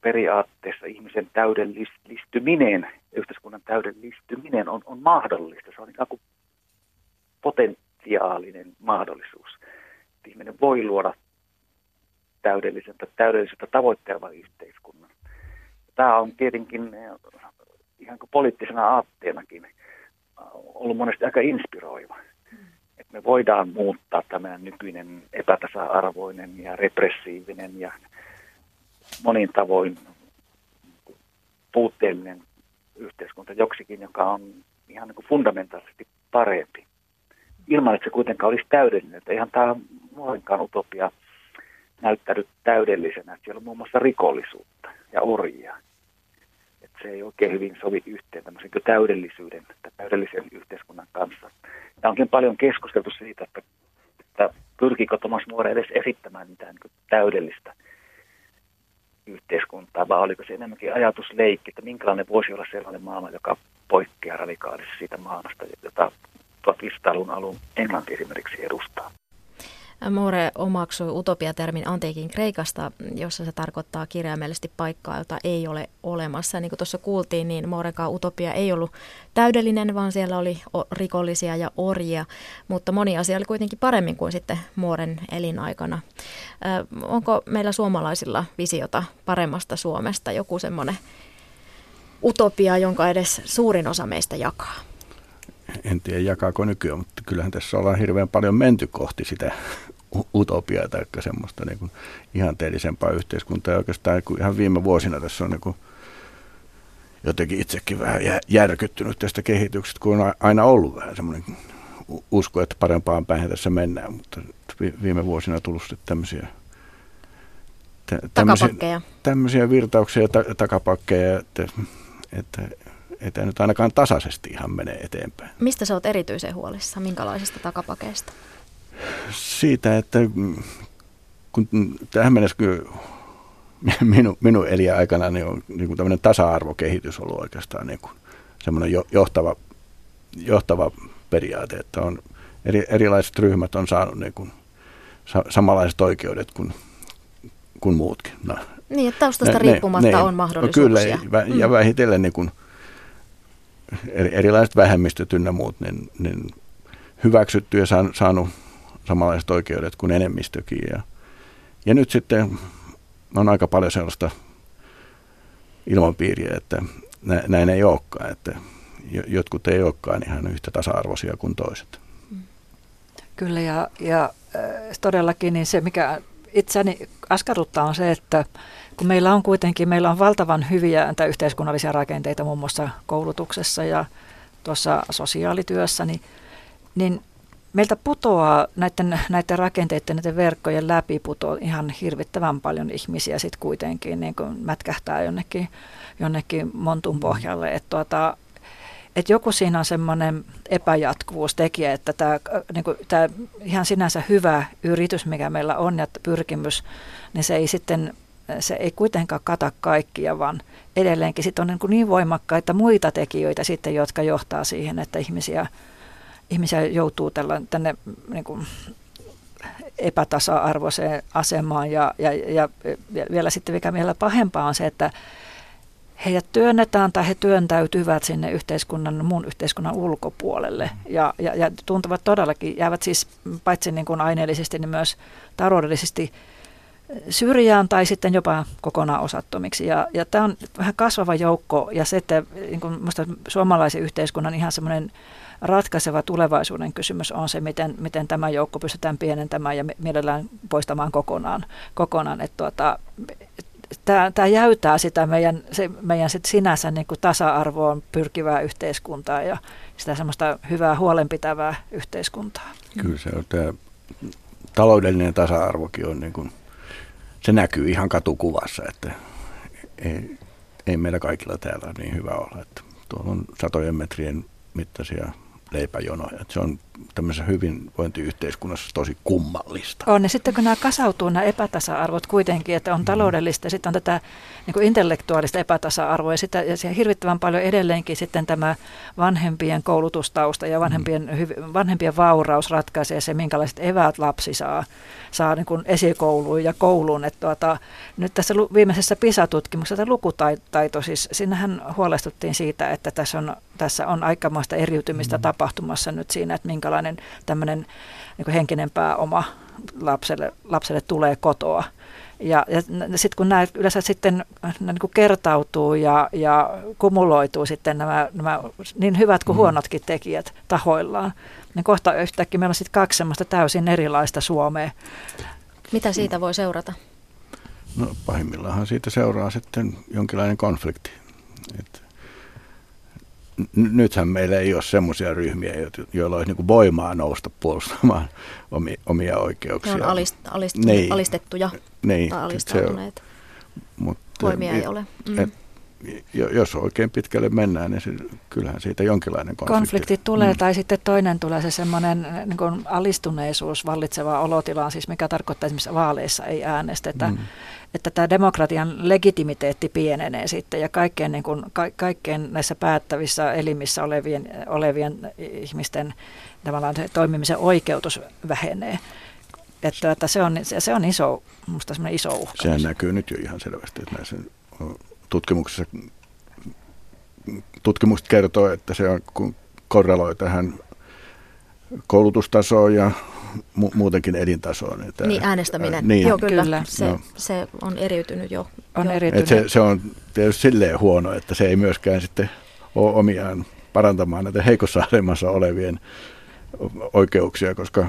periaatteessa ihmisen täydellistyminen, yhteiskunnan täydellistyminen on mahdollista. Se on ikään kuin potentiaalinen mahdollisuus. Että ihminen voi luoda täydelliseltä tavoittelevan yhteiskunnan. Tämä on tietenkin ihan kuin poliittisena aatteenakin ollut monesti aika inspiroiva. Että me voidaan muuttaa tämä nykyinen epätasa-arvoinen ja repressiivinen ja monin tavoin puutteellinen yhteiskunta joksikin, joka on ihan niin kuin fundamentaalisesti parempi. Ilman, että se kuitenkaan olisi täydellinen. Että eihän tämä muutenkaan utopia näyttänyt täydellisenä. Siellä on muun muassa rikollisuutta ja orjia. Että se ei oikein hyvin sovi yhteen tämmöisen täydellisyyden tai täydellisen yhteiskunnan kanssa. Ja onkin paljon keskusteltu siitä, että pyrkiikö Thomas More edes esittämään mitään niin täydellistä yhteiskuntaa, vai oliko se enemmänkin ajatusleikki, että minkälainen voisi olla sellainen maailma, joka poikkeaa radikaalisti siitä maailmasta, jota 1500-luvun alun Englanti esimerkiksi edustaa. More omaksui utopia-termin antiikin Kreikasta, jossa se tarkoittaa kirjaimellisesti paikkaa, jota ei ole olemassa. Niin kuin tuossa kuultiin, niin Morenkaan utopia ei ollut täydellinen, vaan siellä oli rikollisia ja orjia, mutta moni asia oli kuitenkin paremmin kuin sitten Moren elinaikana. Onko meillä suomalaisilla visiota paremmasta Suomesta, joku semmoinen utopia, jonka edes suurin osa meistä jakaa? En tiedä jakaako nykyään, mutta kyllähän tässä ollaan hirveän paljon menty kohti sitä utopiaa tai semmoista niin kuin ihanteellisempaa yhteiskuntaa. Ja oikeastaan ihan viime vuosina tässä on niin kuin jotenkin itsekin vähän järkyttynyt tästä kehityksestä, kun on aina ollut vähän semmoinen usko, että parempaan päähän tässä mennään. Mutta viime vuosina on tullut sitten tämmöisiä virtauksia ja takapakkeja, että nyt ainakaan tasaisesti ihan menee eteenpäin. Mistä sä oot erityisen huolissa? Minkälaisista takapakeista? Siitä, että kun tähän mennessä minun elinaikana niin on niin tämmöinen tasa-arvokehitys ollut oikeastaan niin semmoinen johtava periaate, että on erilaiset ryhmät on saanut niin kuin samanlaiset oikeudet kuin muutkin. No, niin, että taustasta riippumatta on mahdollisuuksia. No kyllä, ja vähitellen niin kuin erilaiset vähemmistöt ynnä muut, niin hyväksytty ja saanut samanlaiset oikeudet kuin enemmistökin. Ja nyt sitten on aika paljon sellaista ilmapiiriä, että näin ei olekaan, että jotkut ei olekaan ihan yhtä tasa-arvoisia kuin toiset. Kyllä, ja todellakin niin se, mikä itseäni askarruttaa, on se, että kun meillä on valtavan hyviä yhteiskunnallisia rakenteita muun muassa koulutuksessa ja tuossa sosiaalityössä, niin meiltä putoaa näiden rakenteiden, näiden verkkojen läpi putoaa ihan hirvittävän paljon ihmisiä sitten kuitenkin, niin kuin mätkähtää jonnekin montun pohjalle, että et joku siinä on semmoinen epäjatkuvuustekijä, että tämä ihan sinänsä hyvä yritys, mikä meillä on ja pyrkimys, niin se ei kuitenkaan kata kaikkia, vaan edelleenkin sit on niin voimakkaita muita tekijöitä sitten, jotka johtaa siihen, että ihmisiä joutuu tänne niin kuin epätasa-arvoiseen asemaan ja vielä sitten mikä vielä pahempaa on se, että heidät työnnetään tai he työntäytyvät sinne muun yhteiskunnan ulkopuolelle ja tuntuvat todellakin, jäävät siis paitsi niin kuin aineellisesti, niin myös taloudellisesti syrjään tai sitten jopa kokonaan osattomiksi. Ja tämä on vähän kasvava joukko ja se, että niin kuin musta suomalaisen yhteiskunnan ihan semmoinen ratkaiseva tulevaisuuden kysymys on se, miten tämä joukko pystytään pienentämään ja mielellään poistamaan kokonaan. Tämä jäytää sitä meidän sit sinänsä niin kuin tasa-arvoon pyrkivää yhteiskuntaa ja sitä semmoista hyvää huolenpitävää yhteiskuntaa. Kyllä se on tämä taloudellinen tasa-arvokin on niin kuin, se näkyy ihan katukuvassa, että ei meillä kaikilla täällä niin hyvä olla, että tuolla on satojen metrien mittaisia leipäjonoja, että se on tämmöisessä hyvinvointiyhteiskunnassa tosi kummallista. On, ja sitten kun nämä kasautuu nämä epätasa-arvot kuitenkin, että on taloudellista, sitten on tätä niin kuin intellektuaalista epätasa-arvoa, ja siihen hirvittävän paljon edelleenkin sitten tämä vanhempien koulutustausta ja vanhempien vauraus ratkaisee se, minkälaiset eväät lapsi saa niin kuin esikouluun ja kouluun. Että nyt tässä viimeisessä PISA-tutkimuksessa tämä lukutaito, siis sinnehän huolestuttiin siitä, että tässä on aikamoista eriytymistä tapahtumassa nyt siinä, että minkälainen tämmöinen niin kuin henkinen pääoma lapselle tulee kotoa. Ja sitten kun nämä yleensä sitten niin kuin kertautuu ja kumuloituu sitten nämä niin hyvät kuin huonotkin tekijät tahoillaan, niin kohta yhtäkkiä meillä on sitten kaksi semmoista täysin erilaista Suomea. Mitä siitä voi seurata? No pahimmillaanhan siitä seuraa sitten jonkinlainen konflikti. Nythän meillä ei ole semmoisia ryhmiä, joilla olisi niinku voimaa nousta puolustamaan omia oikeuksia. Ne on alistettuja niin, tai alistautuneet. Voimia ei ole. Jos oikein pitkälle mennään, niin kyllähän siitä jonkinlainen konflikti tulee, tai sitten toinen tulee se semmoinen niin kuin alistuneisuus vallitsevaan olotilaan, siis mikä tarkoittaa esimerkiksi vaaleissa ei äänestetä, että tämä demokratian legitimiteetti pienenee sitten, ja kaikkeen, niin kuin, kaikkeen näissä päättävissä elimissä olevien ihmisten tavallaan toimimisen oikeutus vähenee. Että se on iso, musta semmoinen iso uhka. Sehän näkyy nyt jo ihan selvästi, että näissä tutkimukset kertoo, että se on, korreloi tähän koulutustasoon ja muutenkin elintasoon. Niin äänestäminen. Niin. Joo, kyllä. Se on eriytynyt jo. Se on tietysti silleen huono, että se ei myöskään sitten ole omiaan parantamaan näitä heikossa asemassa olevien oikeuksia, koska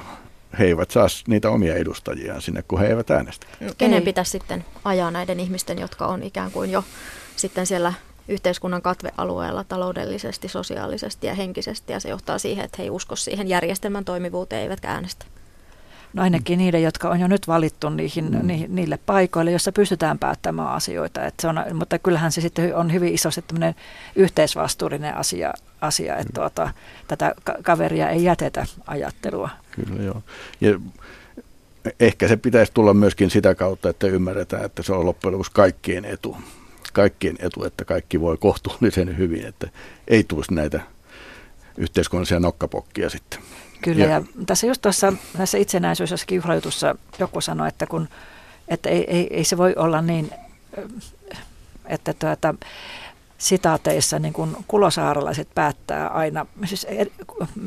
he eivät saa niitä omia edustajiaan sinne, kun he eivät äänestä. Kenen pitäisi sitten ajaa näiden ihmisten, jotka on ikään kuin jo sitten siellä yhteiskunnan katvealueella taloudellisesti, sosiaalisesti ja henkisesti, ja se johtaa siihen, että he ei usko siihen järjestelmän toimivuuteen, eivätkä äänestä. No ainakin niiden, jotka on jo nyt valittu niille paikoille, joissa pystytään päättämään asioita. Että se on, mutta kyllähän se sitten on hyvin iso tämmöinen yhteisvastuullinen asia että tätä kaveria ei jätetä ajattelua. Kyllä joo. Ja ehkä se pitäisi tulla myöskin sitä kautta, että ymmärretään, että se on loppujen lopuksi kaikkien etu. Kaikkien etu, että kaikki voi kohtuullisen hyvin, että ei tulisi näitä yhteiskunnallisia nokkapokkia sitten. Kyllä, ja tässä just näissä itsenäisyysjässäkin juhlajutussa joku sanoi, että, ei se voi olla niin, että sitaateissa niin kuin kulosaaralaiset päättää aina siis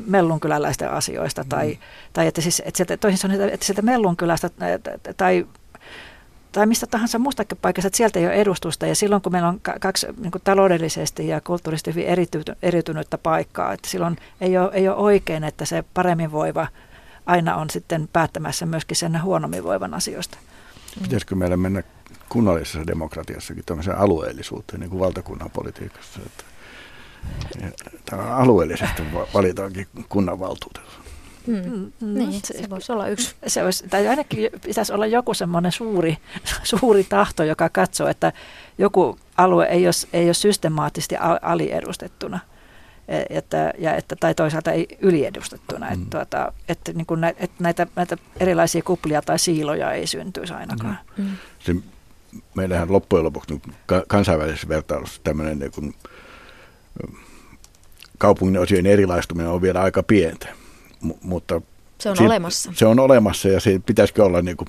mellunkyläläisten asioista, tai että siis, että toisin sanoen, että sieltä Mellunkylästä tai mistä tahansa muustakin paikasta, että sieltä ei ole edustusta, ja silloin kun meillä on kaksi niin kuin taloudellisesti ja kulttuurisesti hyvin eriytynyttä paikkaa, että silloin ei ole oikein, että se paremmin voiva aina on sitten päättämässä myöskin sen huonommin voivan asioista. Pitäisikö meillä mennä kunnallisessa demokratiassakin tämmöiseen alueellisuuteen, niin kuin valtakunnan politiikassa, että alueellisesti valitaankin kunnanvaltuutettu? Niin, se voisi olla yksi. Se olisi, tai ainakin pitäisi olla joku semmoinen suuri tahto, joka katsoo, että joku alue ei ole systemaattisesti aliedustettuna, tai toisaalta ei yliedustettuna. Että niin kuin näitä erilaisia kuplia tai siiloja ei syntyisi ainakaan. Meillähän loppujen lopuksi kansainvälisessä vertailussa tämmöinen niin kuin kaupungin osien erilaistuminen on vielä aika pientä. Mutta se on olemassa. Se on olemassa, ja pitäisikö olla niin kuin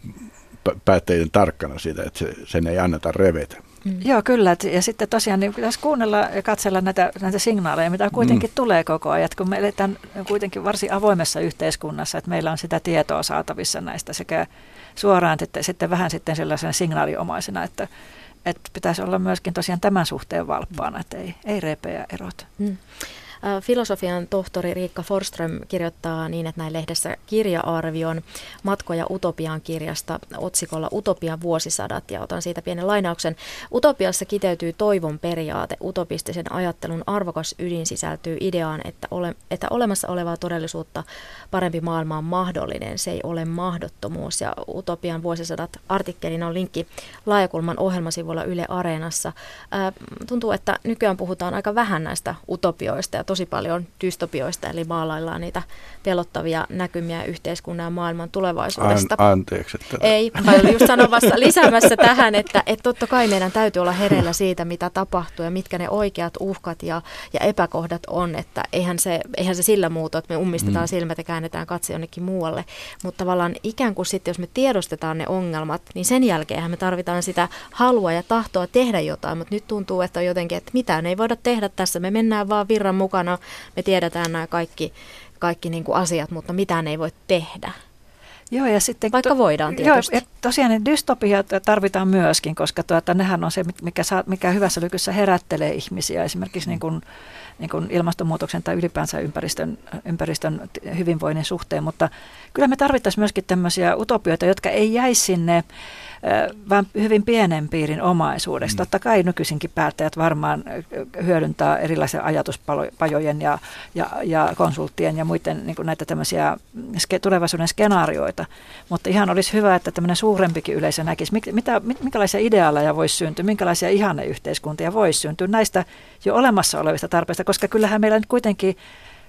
päättäjien tarkkana siitä, että sen ei anneta revetä. Joo, kyllä. Ja sitten tosiaan niin pitäisi kuunnella ja katsella näitä signaaleja, mitä kuitenkin tulee koko ajan. Kun me eletään kuitenkin varsin avoimessa yhteiskunnassa, että meillä on sitä tietoa saatavissa näistä sekä suoraan että sitten vähän sitten sellaisena signaaliomaisena, että pitäisi olla myöskin tosiaan tämän suhteen valppaana, että ei repeä erot. Filosofian tohtori Riikka Forström kirjoittaa niin, että näin lehdessä kirja-arvion Matkoja utopiaan -kirjasta otsikolla Utopian vuosisadat, ja otan siitä pienen lainauksen. Utopiassa kiteytyy toivon periaate. Utopistisen ajattelun arvokas ydin sisältyy ideaan, että olemassa olevaa todellisuutta parempi maailma on mahdollinen. Se ei ole mahdottomuus, ja Utopian vuosisadat -artikkelin on linkki Laajakulman ohjelmasivulla Yle Areenassa. Tuntuu, että nykyään puhutaan aika vähän näistä utopioista, tosi paljon dystopioista, eli maalaillaan niitä pelottavia näkymiä yhteiskunnan ja maailman tulevaisuudesta. Anteeksi. Ei, mä olin just sanomassa, lisäämässä tähän, että totta kai meidän täytyy olla hereillä siitä, mitä tapahtuu ja mitkä ne oikeat uhkat ja epäkohdat on, että eihän se sillä muuta, että me ummistetaan silmät ja käännetään katse jonnekin muualle, mutta tavallaan ikään kuin sitten, jos me tiedostetaan ne ongelmat, niin sen jälkeenhän me tarvitaan sitä halua ja tahtoa tehdä jotain, mutta nyt tuntuu, että on jotenkin, että mitään ei voida tehdä tässä, me mennään vaan virran mukana, me tiedetään nämä kaikki niin kuin asiat, mutta mitään ei voi tehdä. Joo, ja sitten, vaikka voidaan tietysti. Joo, tosiaan ne dystopiat tarvitaan myöskin, koska nehän on se, mikä hyvässä lykyssä herättelee ihmisiä, esimerkiksi niin kuin ilmastonmuutoksen tai ylipäänsä ympäristön hyvinvoinnin suhteen, mutta kyllä me tarvittaisiin myöskin tämmöisiä utopioita, jotka ei jäisi sinne vaan hyvin pienen piirin omaisuudeksi. Totta kai nykyisinkin päättäjät varmaan hyödyntää erilaisia ajatuspajojen ja konsulttien ja muiden niin kuin näitä tämmöisiä tulevaisuuden skenaarioita, mutta ihan olisi hyvä, että tämmöinen suurempikin yleisö näkisi, minkälaisia ideaaleja voisi syntyä, minkälaisia ihanneyhteiskuntia voisi syntyä näistä jo olemassa olevista tarpeista, koska kyllähän meillä nyt kuitenkin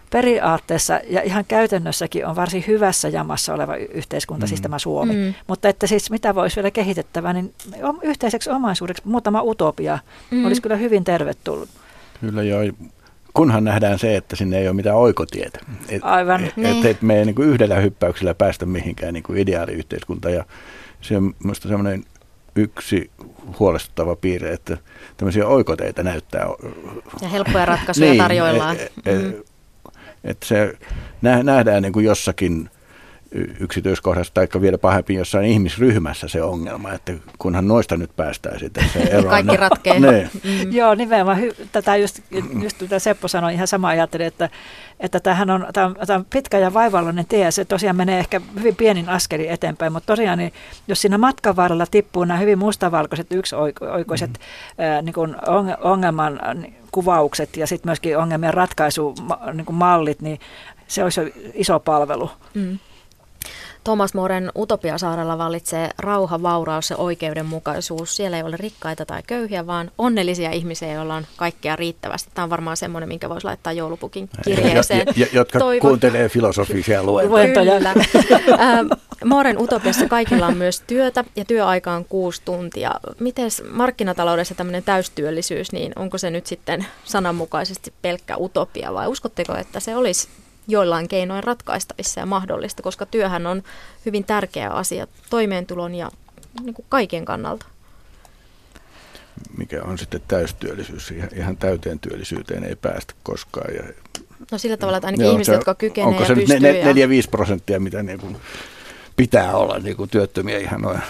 periaatteessa ja ihan käytännössäkin on varsin hyvässä jamassa oleva yhteiskunta, siis tämä Suomi. Mutta että siis mitä voisi vielä kehitettävää, niin yhteiseksi omaisuudeksi muutama utopia olisi kyllä hyvin tervetullut. Kyllä joo, kunhan nähdään se, että sinne ei ole mitään oikotietä. Aivan. Et me ei niin kuin yhdellä hyppäyksellä päästä mihinkään niin kuin ideaaliyhteiskunta. Ja se on minusta semmoinen yksi huolestuttava piirre, että tämmöisiä oikoteita näyttää. Ja helppoja ratkaisuja niin, tarjoillaan. Että se nähdään niin kuin jossakin yksityiskohdassa tai vielä pahempi jossain ihmisryhmässä se ongelma, että kunhan noista nyt päästäisiin tässä eroon. Kaikki ratkeaa. Joo, nimenomaan. Tätä just mitä Seppo sanoi, ihan sama ajattelin, että tämä on pitkä ja vaivalloinen tie ja se tosiaan menee ehkä hyvin pienin askelin eteenpäin, mutta tosiaan niin, jos siinä matkan varrella tippuu nämä hyvin mustavalkoiset yksioikoiset niin kuin ongelman kuvaukset ja sitten myöskin ongelmien ratkaisumallit, niin se olisi iso palvelu. Thomas Moren Utopia-saarella vallitsee rauha, vauraus ja oikeudenmukaisuus. Siellä ei ole rikkaita tai köyhiä, vaan onnellisia ihmisiä, joilla on kaikkea riittävästi. Tämä on varmaan semmoinen, minkä voisi laittaa joulupukin kirjeeseen. Jotka kuuntelee filosofisia luentoja. Moren Utopiassa kaikilla on myös työtä ja työaika on 6 tuntia. Miten markkinataloudessa tämmöinen täystyöllisyys, niin onko se nyt sitten sananmukaisesti pelkkä utopia vai uskotteko, että se olisi joillain keinoin ratkaistavissa ja mahdollista, koska työhän on hyvin tärkeä asia toimeentulon ja niin kuin kaiken kannalta. Mikä on sitten täystyöllisyys? Ihan täyteen työllisyyteen ei päästä koskaan. Ja, no sillä tavalla, että ainakin ihmiset, jotka kykenevät ja pystyvät. Onko se 4-5%, mitä niin kuin pitää olla niin kuin työttömiä ihan noin?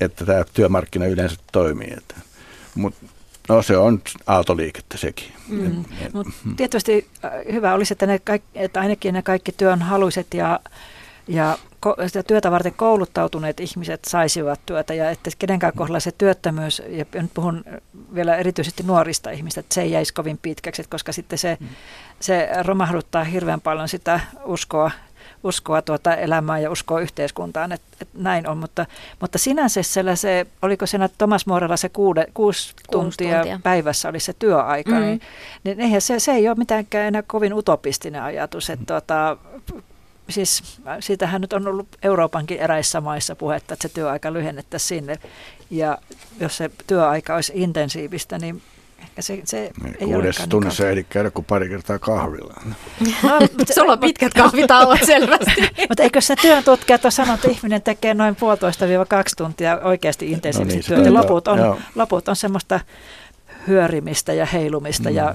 Että tämä työmarkkina yleensä toimii. Mutta no se on aaltoliikettä sekin. Tietysti hyvä olisi, että, että ainakin ne kaikki työnhaluiset ja sitä työtä varten kouluttautuneet ihmiset saisivat työtä ja että kenenkään kohdalla se työttömyys, ja nyt puhun vielä erityisesti nuorista ihmistä, että se ei jäisi kovin pitkäksi, koska sitten se romahduttaa hirveän paljon sitä uskoa elämään ja uskoa yhteiskuntaan, että näin on, mutta sinänsä se, oliko siinä Thomas Morella se 6 tuntia päivässä oli se työaika, niin eihän se ei ole mitenkään enää kovin utopistinen ajatus, että siis siitähän nyt on ollut Euroopankin eräissä maissa puhetta, että se työaika lyhennettäisiin sinne, ja jos se työaika olisi intensiivistä, niin se ei 6 tunnissa ehdit käydä kuin pari kertaa kahvilla. No, sulla on pitkät kahvitauot selvästi. Mutta eikö se työntutkijat ole sanonut, että ihminen tekee noin 1,5–2 tuntia oikeasti intensiivistä työtä. Ja loput on semmoista hyörimistä ja heilumista ja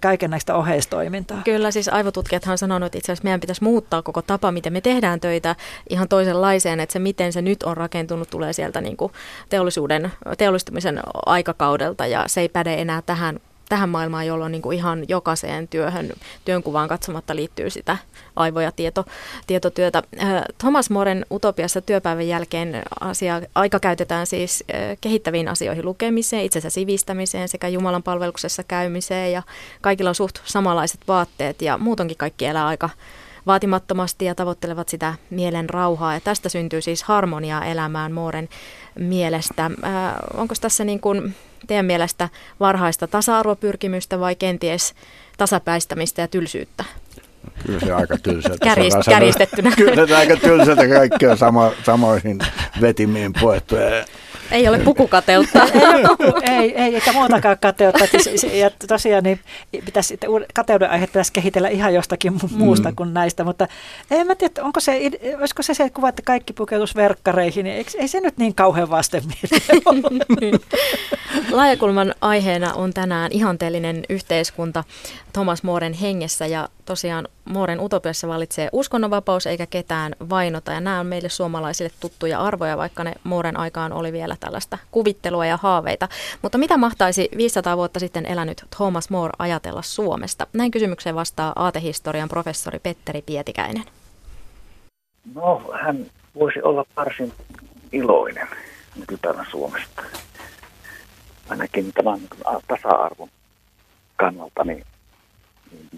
kaiken näistä oheistoimintaa. Kyllä, siis aivotutkijathan on sanonut, että itse asiassa meidän pitäisi muuttaa koko tapa, miten me tehdään töitä ihan toisenlaiseen, että se miten se nyt on rakentunut tulee sieltä niin kuin teollistumisen aikakaudelta ja se ei päde enää tähän maailmaan, jolloin niin kuin ihan jokaiseen työnkuvaan katsomatta liittyy sitä aivoja tietotyötä. Thomas Moren Utopiassa työpäivän jälkeen aika käytetään siis kehittäviin asioihin, lukemiseen, itsensä sivistämiseen sekä Jumalan palveluksessa käymiseen ja kaikilla on suht samanlaiset vaatteet ja muutonkin kaikki elää aika vaatimattomasti ja tavoittelevat sitä mielen rauhaa ja tästä syntyy siis harmoniaa elämään Moren mielestä. Onko tässä niin kuin teidän mielestä varhaista tasa-arvopyrkimystä vai kenties tasapäistämistä ja tylsyyttä? Kyllä se aika tylsältä. Kärjistettynä. Kyllä se aika tylsältä, kaikki on samoihin vetimiin puettu. Ei ole pukukateutta. ei, eikä muutakaan kateutta. Ja tosiaan niin pitäisi, kateuden aihe pitäisi kehitellä ihan jostakin muusta kuin näistä, mutta en mä tiedä, olisiko se kuva, että kaikki pukeutuisi verkkareihin, niin ei se nyt niin kauhean vastenmielinen ole. Laajakulman aiheena on tänään ihanteellinen yhteiskunta Thomas Moren hengessä, ja tosiaan Moren Utopiassa vallitsee uskonnonvapaus eikä ketään vainota, ja nämä on meille suomalaisille tuttuja arvoja, vaikka ne Moren aikaan oli vielä tällaista kuvittelua ja haaveita. Mutta mitä mahtaisi 500 vuotta sitten elänyt Thomas More ajatella Suomesta? Näin kysymykseen vastaa aatehistorian professori Petteri Pietikäinen. No, hän voisi olla varsin iloinen nykypäivän Suomesta. Ainakin tämän tasa-arvon kannalta, niin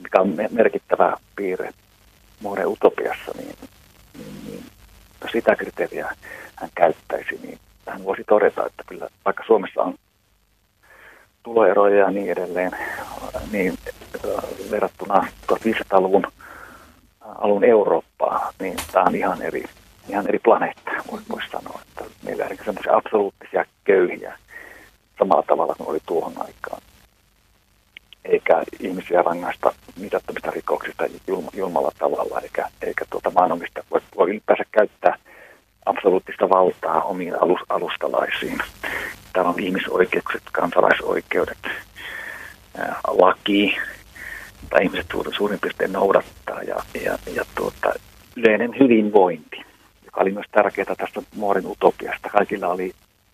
mikä on merkittävä piirre Moren Utopiassa, niin sitä kriteeriä hän käyttäisi, niin hän voisi todeta, että kyllä vaikka Suomessa on tuloeroja ja niin edelleen, niin verrattuna 1500-luvun alun Eurooppaan, niin tämä on ihan eri planeetta, voisi sanoa. Että meillä on sellaisia absoluuttisia köyhiä samalla tavalla kuin oli tuohon aikaan. Eikä ihmisiä rangaista mitattomista rikoksista julmalla tavalla, eikä maanomista voi ylipäänsä käyttää absoluuttista valtaa omiin alustalaisiin. Täällä on ihmisoikeukset, kansalaisoikeudet, laki, tai ihmiset suurin piirtein noudattaa, ja yleinen hyvinvointi, joka oli myös tärkeää tästä Moren Utopiasta. Kaikilla oli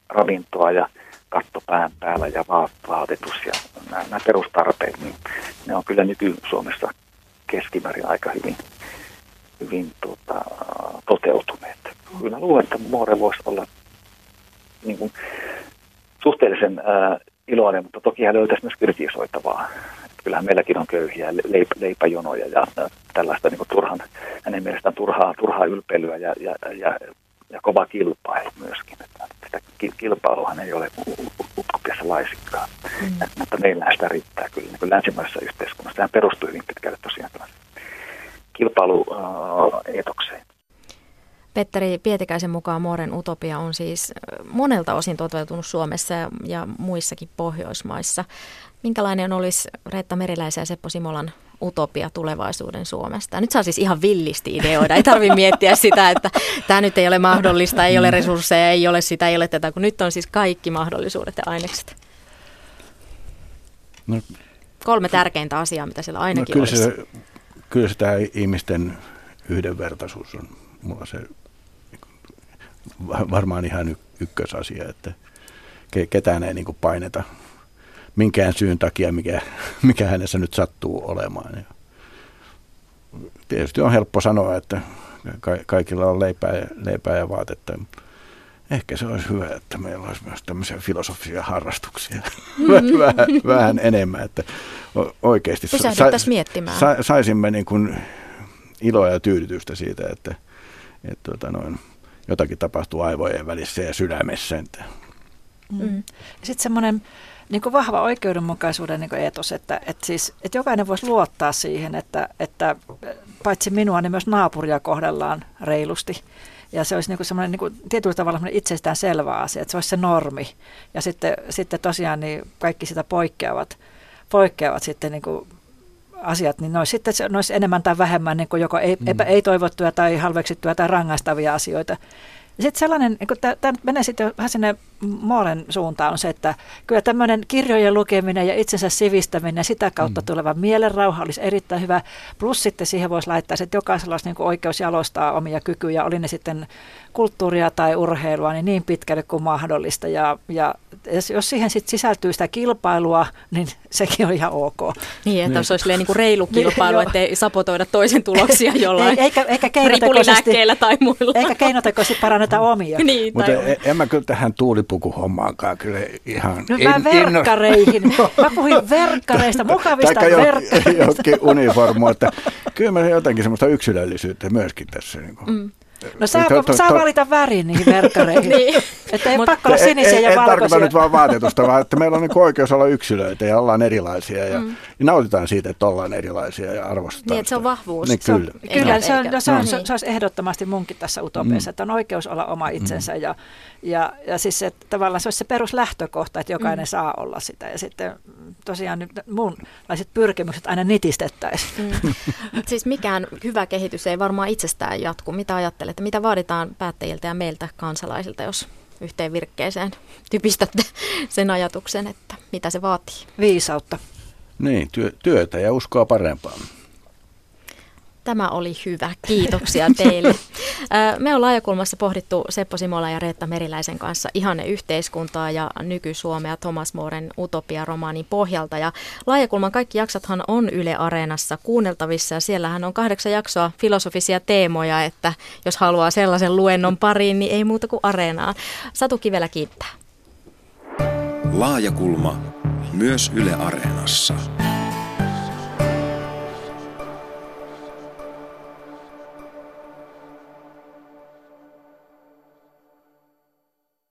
ravintoa ja katto pään päällä ja vaatetus ja nämä perustarpeet, niin ne on kyllä nyky-Suomessa keskimäärin aika hyvin toteutuneet. Kyllä luulen, että More voisi olla niin kuin suhteellisen iloinen, mutta toki hän löytäisi myös kritisoitavaa. Että kyllähän meilläkin on köyhiä leipäjonoja ja tällaista niin kuin hänen mielestään turhaa ylpeilyä ja kova kilpailu myöskin. Että kilpailuhan ei ole Utopiassa laisinkaan, mutta meillähän sitä riittää kyllä niin länsimaisessa yhteiskunnassa. Tämä perustuu hyvin pitkälle tosiaan kilpailuetokseen. Petteri Pietikäisen mukaan Moren Utopia on siis monelta osin toteutunut Suomessa ja muissakin Pohjoismaissa. Minkälainen olisi Reetta Meriläisen ja Seppo Simolan utopia tulevaisuuden Suomesta? Nyt saa siis ihan villisti ideoida, ei tarvitse miettiä sitä, että tämä nyt ei ole mahdollista, ei ole resursseja, ei ole sitä, ei ole tätä, kun nyt on siis kaikki mahdollisuudet ja ainekset. No, 3 tärkeintä asiaa, mitä siellä ainakin olisi. Kyllä se tämä ihmisten yhdenvertaisuus on mulla se varmaan ihan ykkösasia, että ketään ei niin kuin paineta minkään syyn takia, mikä hänessä nyt sattuu olemaan. Ja tietysti on helppo sanoa, että kaikilla on leipää ja vaatetta. Ehkä se olisi hyvä, että meillä olisi myös tämmöisiä filosofisia harrastuksia vähän enemmän, että oikeasti saisimme niin kuin iloa ja tyydytystä siitä, että jotakin tapahtuu aivojen välissä ja sydämessä. Sitten semmoinen niin kuin vahva oikeudenmukaisuuden niin kuin eetos, että jokainen voisi luottaa siihen, että paitsi minua, niin myös naapuria kohdellaan reilusti. Ja se olisi niin kuin semmoinen niin kuin tietyllä tavalla itsestään selvä asia, että se olisi se normi. Ja sitten tosiaan niin kaikki sitä poikkeavat sitten niin kuin asiat, niin ne olisi enemmän tai vähemmän niin kuin joko ei-toivottuja tai halveksittuja tai rangaistavia asioita. Sitten sellainen, kun tämä menee sitten vähän sinne Moren suuntaan, on se, että kyllä tämmöinen kirjojen lukeminen ja itsensä sivistäminen, sitä kautta tuleva mielenrauha olisi erittäin hyvä. Plus sitten siihen voisi laittaa, että jokaisella olisi niin kuin oikeus jalostaa omia kykyjä, oli ne sitten kulttuuria tai urheilua, niin pitkälle kuin mahdollista. Ja jos siihen sitten sisältyy sitä kilpailua, niin sekin on ihan ok. Niin, että se olisi niin kuin reilu kilpailu, ettei sabotoida toisen tuloksia jollain ripulinäkkeillä tai muilla. Eikä keinotekoisesti paranneta omia. Niin, mutta en mä kyllä tähän tuulipukuhommaankaan kyllä ihan... No mä verkkareihin. Mä puhuin verkkareista, mukavista verkkareista. Jotkin uniformua, että kyllä mä jotenkin semmoista yksilöllisyyttä myöskin tässä niin kuin. No saa valita värin niihin verkkareihin, niin. Että ei ole pakko olla sinisiä ja valkoisia. En tarkoita nyt vaan vaatetusta, vaan että meillä on niin oikeus olla yksilöitä ja ollaan erilaisia ja, ja nautitaan siitä, että ollaan erilaisia ja arvostetaan. Niin, että se on vahvuus. Niin, kyllä, se olisi ehdottomasti munkin tässä utopiassa, että on oikeus olla oma itsensä ja siis että tavallaan se olisi se peruslähtökohta, että jokainen saa olla sitä ja sitten tosiaan nyt muunlaiset pyrkimykset aina nitistettäisiin. Siis mikään hyvä kehitys ei varmaan itsestään jatku, mitä ajattelee? Että mitä vaaditaan päättäjiltä ja meiltä kansalaisilta, jos yhteen virkkeeseen typistätte sen ajatuksen, että mitä se vaatii? Viisautta. Niin, työtä ja uskoa parempaan. Tämä oli hyvä. Kiitoksia teille. Me on Laajakulmassa pohdittu Seppo Simola ja Reetta Meriläisen kanssa ihanne yhteiskuntaa ja nyky-Suomea Thomas Moren Utopia-romaanin pohjalta. Ja Laajakulman kaikki jaksothan on Yle Areenassa kuunneltavissa ja siellähän on 8 jaksoa filosofisia teemoja, että jos haluaa sellaisen luennon pariin, niin ei muuta kuin Areenaa. Satu Kivelä kiittää. Laajakulma myös Yle Areenassa.